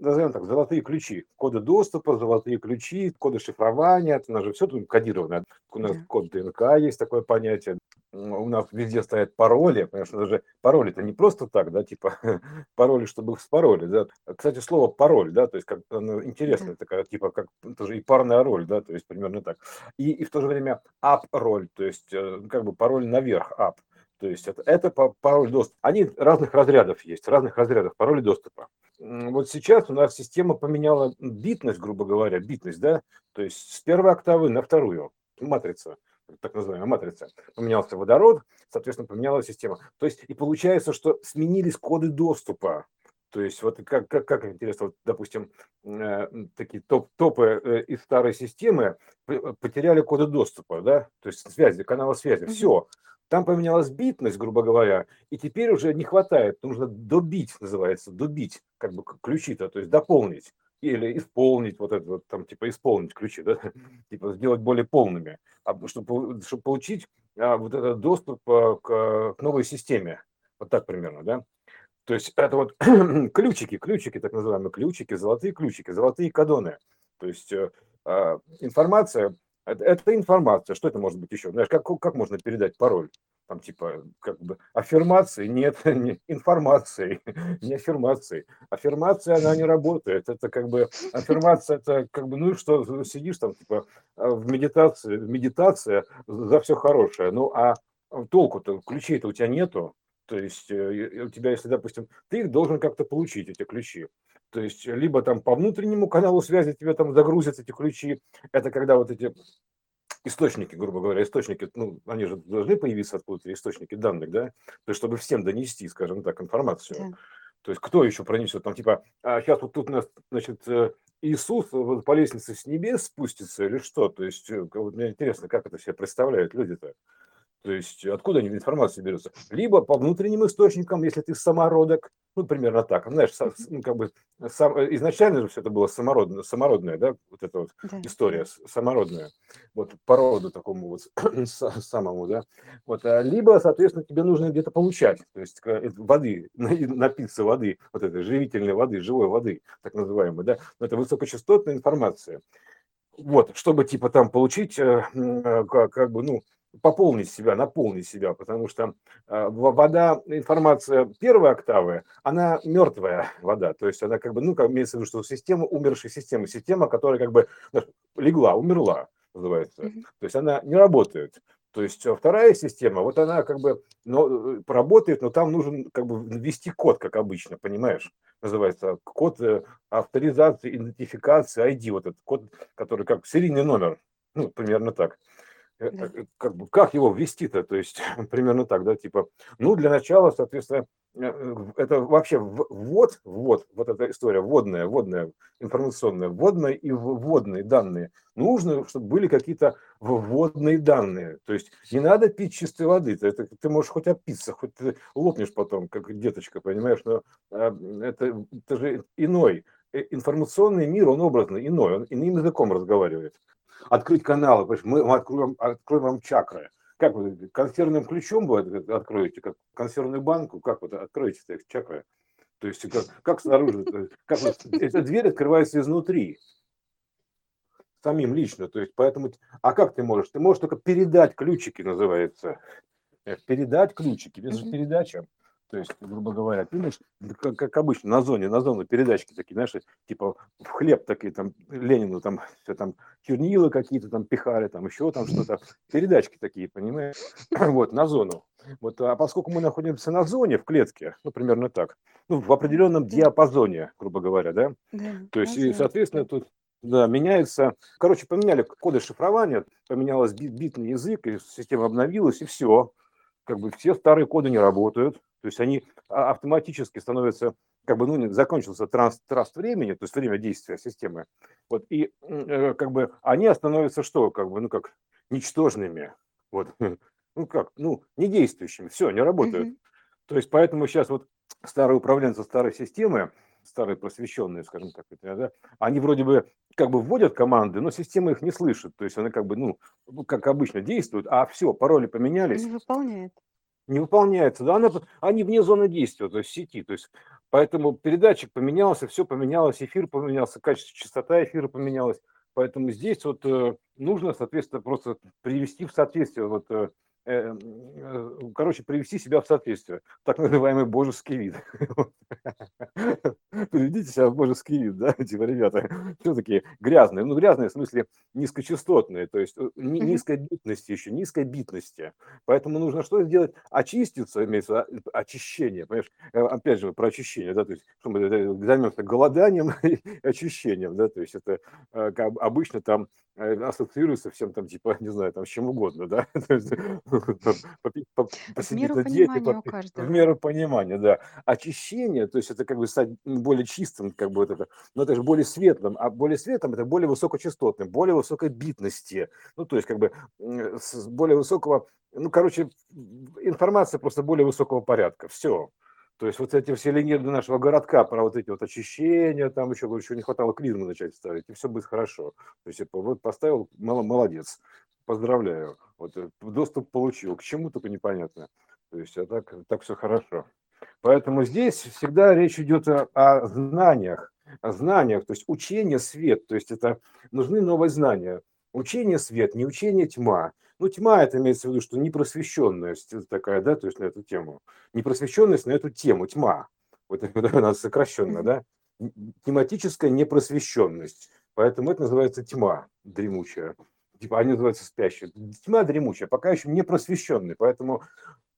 назовем так, золотые ключи, коды доступа, золотые ключи, коды шифрования, у нас же все тут кодированное, у нас код ДНК есть такое понятие, у нас везде стоят пароли, конечно, даже пароли это не просто так, да, типа пароли, чтобы их спароли, да. Кстати, слово пароль, да, то есть как интересная такая, типа как тоже и парная роль, да, то есть примерно так. И в то же время ап роль, то есть как бы пароль наверх ап, то есть это пароль доступа. Они разных разрядов есть, разных разрядов паролей доступа. Вот сейчас у нас система поменяла битность, грубо говоря, битность, да, то есть с первой октавы на вторую, матрица, так называемая матрица. Поменялся водород, соответственно, поменялась система. То есть и получается, что сменились коды доступа. То есть вот как интересно, вот, допустим, такие топы из старой системы потеряли коды доступа, да, то есть связи, каналы связи, все. Там поменялась битность, грубо говоря, и теперь уже не хватает, нужно добить, называется, добить, как бы ключи-то, то есть дополнить или исполнить, вот это вот там типа исполнить ключи, да, типа сделать более полными, чтобы получить вот этот доступ к новой системе, вот так примерно, да. То есть это вот ключики, так называемые ключики, золотые кодоны, то есть информация. Это информация. Что это может быть еще? Знаешь, как можно передать пароль? Там типа как бы аффирмации? Нет, не информации, не аффирмации. Аффирмация, она не работает. Это как бы аффирмация, это как бы, ну и что, сидишь там типа в медитации, медитация за все хорошее. Ну а толку-то, ключей-то у тебя нету. То есть у тебя, если, допустим, ты их должен как-то получить, эти ключи. То есть либо там по внутреннему каналу связи тебе там загрузят эти ключи. Это когда вот эти источники, грубо говоря, источники, ну, они же должны появиться откуда-то, источники данных, да? То есть чтобы всем донести, скажем так, информацию. Да. То есть кто еще пронесет? Там типа, а сейчас вот тут у нас, значит, Иисус вот по лестнице с небес спустится или что? То есть мне интересно, как это себе представляют люди-то. То есть откуда они информацию берутся? Либо по внутренним источникам, если ты самородок, ну, примерно так. Знаешь, как бы изначально же все это было самородное, да, вот эта вот история самородная, вот по роду такому вот самому, да. Вот, либо, соответственно, тебе нужно где-то получать, то есть воды, напиться воды, вот этой живительной воды, живой воды, так называемой, да. Но это высокочастотная информация. Вот, чтобы типа там получить, как бы, ну, пополнить себя, наполнить себя, потому что вода, информация первой октавы, она мертвая вода, то есть она как бы, ну, как имеется в виду, что система умершей системы, система, которая как бы легла, умерла, называется, то есть она не работает. То есть вторая система, вот она как бы но, работает, но там нужен как бы ввести код, как обычно, понимаешь? Называется код авторизации, идентификации, ID, вот этот код, который как серийный номер, ну, примерно так. Как его ввести-то, то есть примерно так, да, типа, ну, для начала, соответственно, это вообще вот эта история, вводная, информационная, вводная и вводные данные. Нужно, чтобы были какие-то вводные данные, то есть не надо пить чистой воды, ты можешь хоть опиться, хоть ты лопнешь потом, как деточка, понимаешь, но это же иной, информационный мир, он образный, иной, он иным языком разговаривает. Открыть каналы, мы откроем вам чакры. Как вы консервным ключом вы откроете, как консервную банку, как вы откроете эти чакры? То есть как снаружи, как эта дверь открывается изнутри, самим лично. То есть поэтому, а как ты можешь? Ты можешь только передать ключики, называется, передать ключики, без передачи. То есть, грубо говоря, ты знаешь, как обычно, на зоне передачки такие, знаешь, типа в хлеб такие, там, Ленину, там, все там, чернила какие-то там пихали, там, еще там что-то, передачки такие, понимаешь, вот, на зону. Вот, а поскольку мы находимся на зоне, в клетке, ну, примерно так, ну, в определенном диапазоне, грубо говоря, да, то есть, и, соответственно, тут, да, меняется, короче, поменяли коды шифрования, поменялась битный язык, и система обновилась, и все, как бы все старые коды не работают. То есть они автоматически становятся, как бы, ну, закончился траст времени, то есть время действия системы. Вот, и как бы они становятся что? Как бы, ну, как ничтожными, вот, ну, как, ну, недействующими, все, не работают. То есть поэтому сейчас вот старые управленцы старой системы, старые просвещенные, скажем так, да, они вроде бы как бы вводят команды, но система их не слышит. То есть она как бы, ну, как обычно действует, а все, пароли поменялись. Не выполняет. Не выполняется, да, они вне зоны действия, то есть сети, то есть Поэтому передатчик поменялся, все поменялось, эфир поменялся, качество, частота эфира поменялась. Поэтому здесь вот нужно, соответственно, просто привести в соответствие, вот, короче, привести себя в соответствие, так называемый божеский вид. Приведите себя в божеский вид, да, типа, ребята, все-таки грязные, ну, грязные в смысле низкочастотные, то есть низкой битности еще, низкой битности. Поэтому нужно что сделать? Очиститься, имеется очищение, понимаешь, опять же, про очищение, да, то есть что мы займемся голоданием и очищением, да, то есть это обычно там ассоциируется всем там, типа, не знаю, там, с чем угодно, да, в меру понимания у каждого. В меру понимания, да. Очищение, то есть это как бы стать более чистым, как бы вот это, но это же более светлым, а более светлым – это более высокочастотным, более высокой битности, ну, то есть как бы с более высокого, ну, короче, информация просто более высокого порядка, все. То есть вот эти все легенды нашего городка про вот эти вот очищения, там еще, говорю, не хватало клизмы начать ставить, и все будет хорошо. То есть вот поставил, молодец, поздравляю, вот доступ получил, к чему только непонятно. То есть а так все хорошо. Поэтому здесь всегда речь идет о знаниях, то есть учение свет, то есть это нужны новые знания. Учение свет, не учение тьма. Ну, тьма, это имеется в виду, что непросвещенность такая, да, то есть на эту тему. Непросвещенность на эту тему, тьма. Вот она сокращенно, да. Тематическая непросвещенность. Поэтому это называется тьма дремучая. Типа они называются спящие. Тьма дремучая, пока еще не просвещенная. Поэтому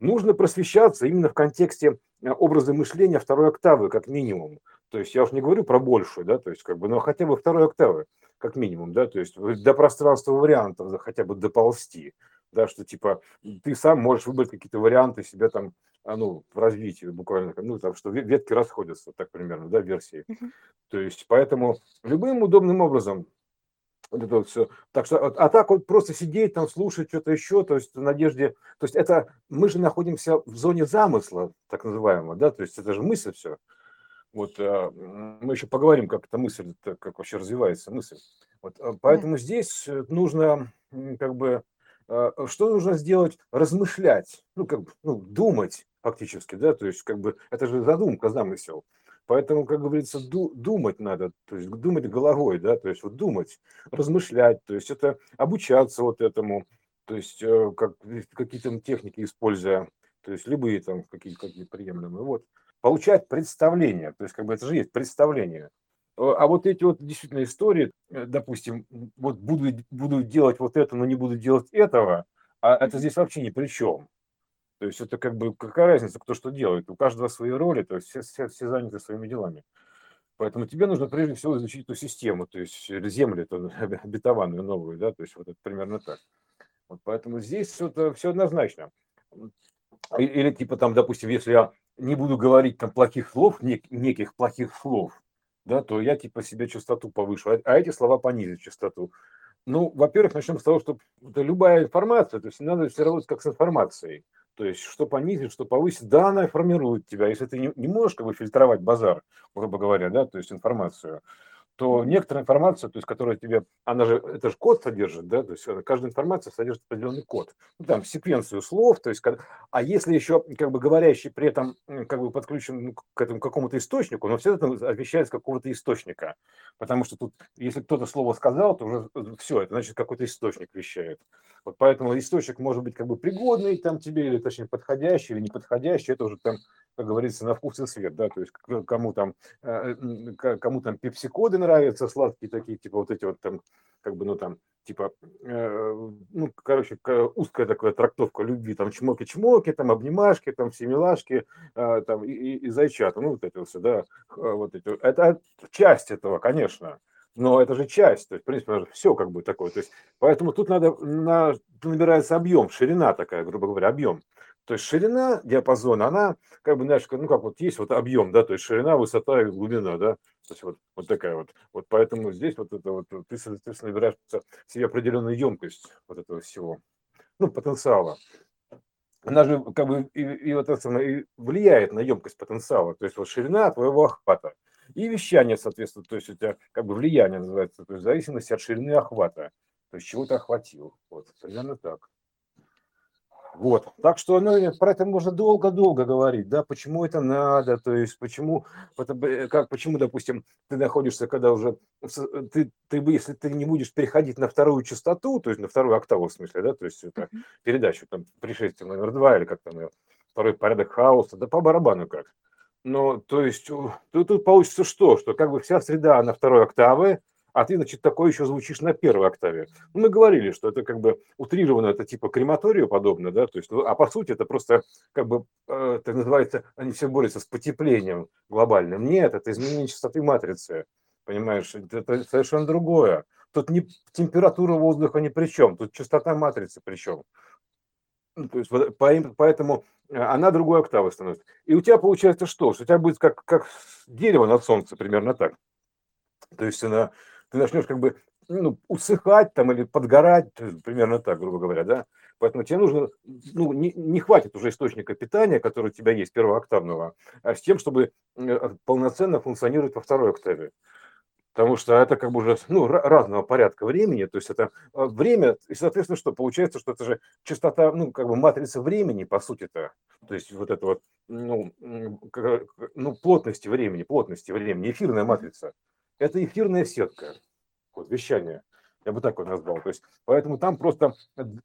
нужно просвещаться именно в контексте образа мышления второй октавы, как минимум. То есть я уж не говорю про большую, да, то есть как бы, но хотя бы второй октавы, как минимум, да, то есть до пространства вариантов хотя бы доползти, да, что типа ты сам можешь выбрать какие-то варианты себя там, ну, в развитии буквально, ну, там, что ветки расходятся, так примерно, да, версии. То есть поэтому любым удобным образом вот это вот все. Так что, а так вот просто сидеть там, слушать что-то еще, то есть в надежде, то есть это, мы же находимся в зоне замысла, так называемого, да, то есть это же мысль все. Вот мы еще поговорим, как эта мысль, как вообще развивается мысль. Вот, поэтому да. Здесь нужно, как бы, что нужно сделать? Размышлять, ну, как бы, ну, думать фактически, да, то есть, как бы, это же задумка, замысел. Поэтому, как говорится, думать надо, то есть думать головой, да, то есть вот думать, размышлять, то есть это обучаться вот этому, то есть как, какие-то техники используя, то есть любые там какие-то приемлемые, вот. Получать представление, то есть как бы это же есть представление. А вот эти вот действительно истории, допустим, вот буду делать вот это, но не буду делать этого, а это здесь вообще ни при чем. То есть это как бы какая разница, кто что делает. У каждого свои роли, то есть все заняты своими делами. Поэтому тебе нужно прежде всего изучить эту систему, то есть землю эту обетованную новую, да, то есть вот это примерно так. Вот поэтому здесь все однозначно. Или типа там, допустим, если я не буду говорить там плохих слов, неких плохих слов, да, то я типа себе частоту повышу, а эти слова понизят частоту. Ну, во-первых, начнем с того, что это любая информация, то есть надо все работать как с информацией, то есть что понизит, что повысит, да, она формирует тебя. Если ты не можешь как бы фильтровать базар, грубо говоря, да, то есть информацию, то некоторая информация, то есть которая тебе, она же, это же код содержит, да, то есть каждая информация содержит определенный код, ну, там секвенцию слов, то есть, а если еще как бы говорящий при этом как бы подключен к этому какому-то источнику, но все это отвечает с какого-то источника, потому что тут, если кто-то слово сказал, то уже все, это значит какой-то источник вещает. Вот поэтому источник может быть как бы пригодный там тебе, или точнее подходящий, или неподходящий, это уже там, как говорится, на вкус и цвет, да, то есть кому там пепсикоды нравятся, сладкие такие, типа вот эти вот там, как бы, ну там, типа, ну, короче, узкая такая трактовка любви, там чмоки-чмоки, там обнимашки, там все милашки, там и зайчата, ну вот это все, да, вот эти, это часть этого, конечно, но это же часть, то есть, в принципе, все как бы такое, то есть, поэтому тут надо, набирается объем, ширина такая, грубо говоря, объем. То есть ширина диапазона, она как бы, знаешь, ну как вот есть вот объем, да, то есть ширина, высота и глубина, да, то есть вот такая вот. Вот поэтому здесь вот это вот, ты, соответственно, набираешь себе определенную емкость вот этого всего, ну, потенциала. Она же как бы и вот это самое, и влияет на емкость потенциала, то есть вот ширина твоего охвата. И вещание, соответственно, то есть у тебя как бы влияние называется, то есть в зависимости от ширины охвата, то есть чего ты охватил, вот, примерно так. Вот. Так что про это можно долго-долго говорить, да, почему это надо, то есть почему, допустим, ты находишься, когда уже, если ты не будешь переходить на вторую частоту, то есть на вторую октаву, в смысле, да, то есть так, передачу, там, пришествие номер 2 или как там, второй порядок хаоса, да по барабану как. Но, то есть, тут получится что как бы вся среда на второй октаве, а ты, значит, такое еще звучишь на первой октаве. Мы говорили, что это как бы утрированно, это типа крематорию подобное, да, то есть, а по сути это просто как бы, так называется, они все борются с потеплением глобальным. Нет, это изменение частоты матрицы, понимаешь, это совершенно другое. Тут не температура воздуха ни при чем, тут частота матрицы при чем. То есть, поэтому она другой октавой становится. И у тебя получается что у тебя будет как дерево над солнцем, примерно так. То есть ты начнешь как бы усыхать там или подгорать, примерно так, грубо говоря, да. Поэтому тебе нужно, не хватит уже источника питания, который у тебя есть, первооктавного, а с тем, чтобы полноценно функционировать во второй октаве. Потому что это как бы уже разного порядка времени, то есть это время, и, соответственно, что получается, что это же частота, как бы матрица времени, по сути-то, то есть вот это вот, плотности времени, эфирная матрица, это эфирная сетка, вот вещание, я бы так вот назвал, то есть поэтому там просто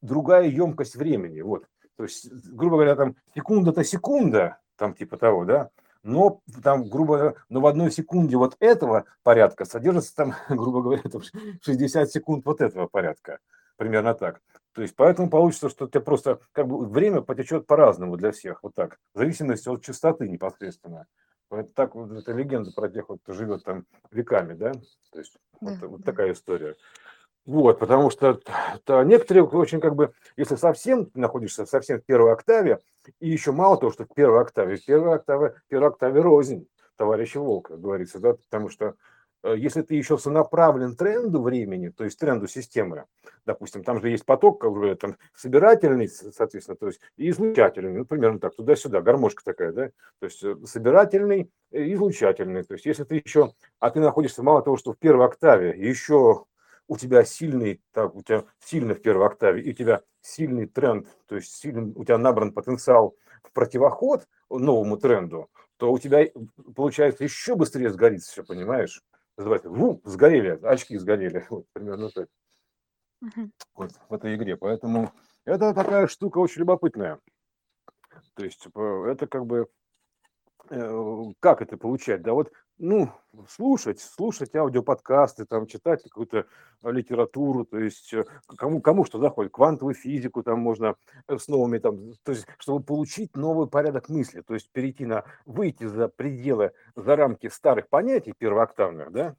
другая емкость времени, вот, то есть, грубо говоря, там секунда-то секунда, там типа того, да, но там, грубо говоря, в одной секунде вот этого порядка содержится там, грубо говоря, 60 секунд вот этого порядка, примерно так. То есть поэтому получится, что у тебя просто как бы время потечет по-разному для всех, вот так, в зависимости от частоты непосредственно. Вот так вот эта легенда про тех, кто живет там веками, да, то есть вот такая история. Вот, потому что некоторые очень как бы, если совсем находишься совсем в первой октаве, и еще мало того, что в первой октаве, рознь, товарища Волка, говорится, да, потому что если ты еще сонаправлен тренду времени, то есть тренду системы, допустим, там же есть поток, как бы, там, собирательный, соответственно, то есть и излучательный, примерно так, туда-сюда, гармошка такая, да, то есть собирательный и излучательный, то есть если ты еще, а ты находишься мало того, что в первой октаве, еще у тебя сильно в первой октаве, и у тебя сильный тренд, то есть у тебя набран потенциал в противоход новому тренду, то у тебя получается еще быстрее сгорит все, понимаешь? Называется, сгорели, очки сгорели, вот, примерно так. Вот в этой игре. Поэтому это такая штука очень любопытная. То есть это как бы как это получать? Да вот, слушать аудиоподкасты, там, читать какую-то литературу, то есть кому что заходит, квантовую физику там можно с новыми, там, то есть чтобы получить новый порядок мысли, то есть выйти за пределы, за рамки старых понятий первооктавных, да,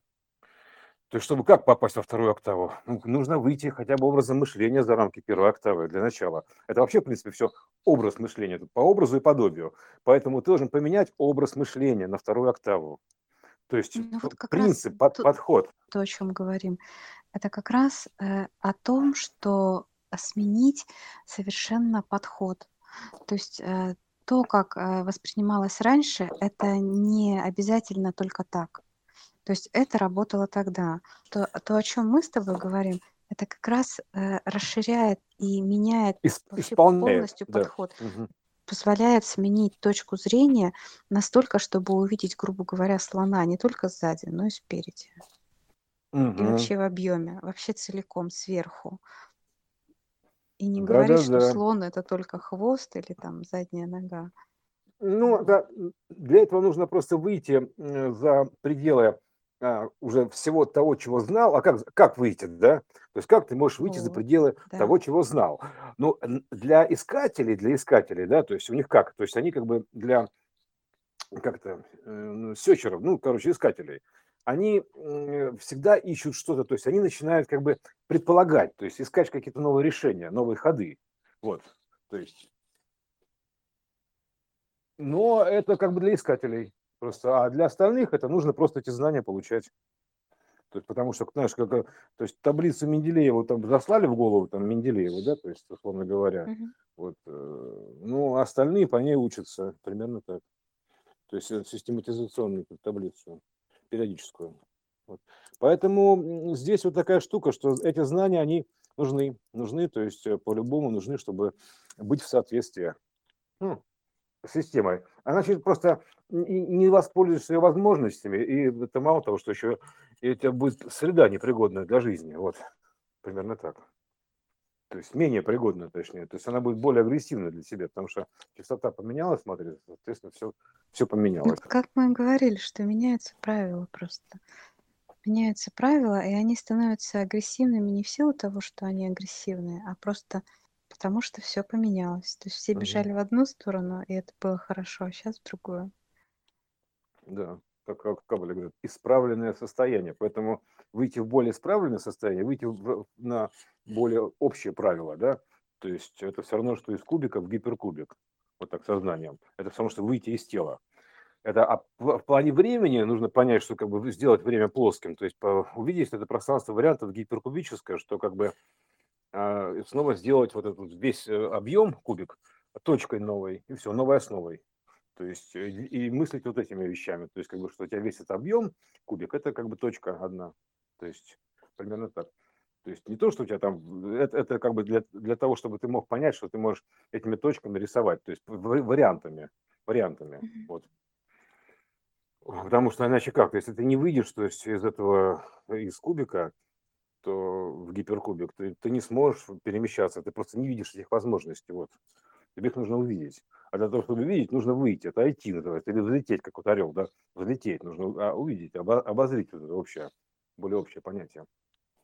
то есть чтобы как попасть во вторую октаву? Нужно выйти хотя бы образом мышления за рамки первой октавы для начала. Это вообще, в принципе, все образ мышления, по образу и подобию. Поэтому ты должен поменять образ мышления на вторую октаву. То есть принцип, подход. То, о чем говорим, это как раз о том, что сменить совершенно подход. То есть то, как воспринималось раньше, это не обязательно только так. То есть это работало тогда. То, о чем мы с тобой говорим, это как раз расширяет и меняет полностью подход. Да. Позволяет сменить точку зрения настолько, чтобы увидеть, грубо говоря, слона не только сзади, но и спереди. И вообще в объеме, вообще целиком, сверху. И не говорить, что слон это только хвост или там задняя нога. Для этого нужно просто выйти за пределы уже всего того, чего знал, а как выйти, да? То есть как ты можешь выйти за пределы того, чего знал? Ну, для искателей, да, то есть у них как? То есть они как бы сёчеров, искателей, они всегда ищут что-то, то есть они начинают как бы предполагать, то есть искать какие-то новые решения, новые ходы, вот, то есть. Но это как бы для искателей просто, а для остальных это нужно просто эти знания получать. То есть, потому что, знаешь, таблицу Менделеева там заслали в голову, там Менделеева, да, то есть, условно говоря, вот, остальные по ней учатся, примерно так. То есть систематизационную таблицу, периодическую. Вот. Поэтому здесь вот такая штука, что эти знания, они нужны, то есть по-любому нужны, чтобы быть в соответствии с системой. Она просто не воспользуешься возможностями, и это мало того, что еще это будет среда непригодная для жизни. Вот, примерно так. То есть менее пригодная, точнее. То есть она будет более агрессивной для себя, потому что частота поменялась, смотри, соответственно, все поменялось. Как мы говорили, что меняются правила просто. Меняются правила, и они становятся агрессивными не в силу того, что они агрессивные, а просто потому, что все поменялось. То есть все бежали в одну сторону, и это было хорошо, а сейчас в другую. Да, как Кабель говорит, исправленное состояние. Поэтому выйти в более исправленное состояние, выйти на более общее правило, да, то есть это все равно, что из кубика в гиперкубик, вот так сознанием. Это все равно, что выйти из тела. Это в плане времени нужно понять, что как бы сделать время плоским, то есть увидеть, что это пространство вариантов гиперкубическое, что как бы снова сделать вот этот весь объем кубик точкой новой, и все, новой основой. То есть и мыслить вот этими вещами, то есть как бы что у тебя весь этот объем кубик, это как бы точка одна, то есть примерно так. То есть не то, что у тебя там, это как бы для того, чтобы ты мог понять, что ты можешь этими точками рисовать, то есть вариантами, вот. Потому что иначе как? Если ты не выйдешь, то есть из кубика, то в гиперкубик, ты не сможешь перемещаться, ты просто не видишь этих возможностей. Вот. Тебе их нужно увидеть. А для того, чтобы увидеть, нужно выйти, отойти, называется, или взлететь, как вот орел, да? Взлететь нужно увидеть, обозрить, это общее, более общее понятие.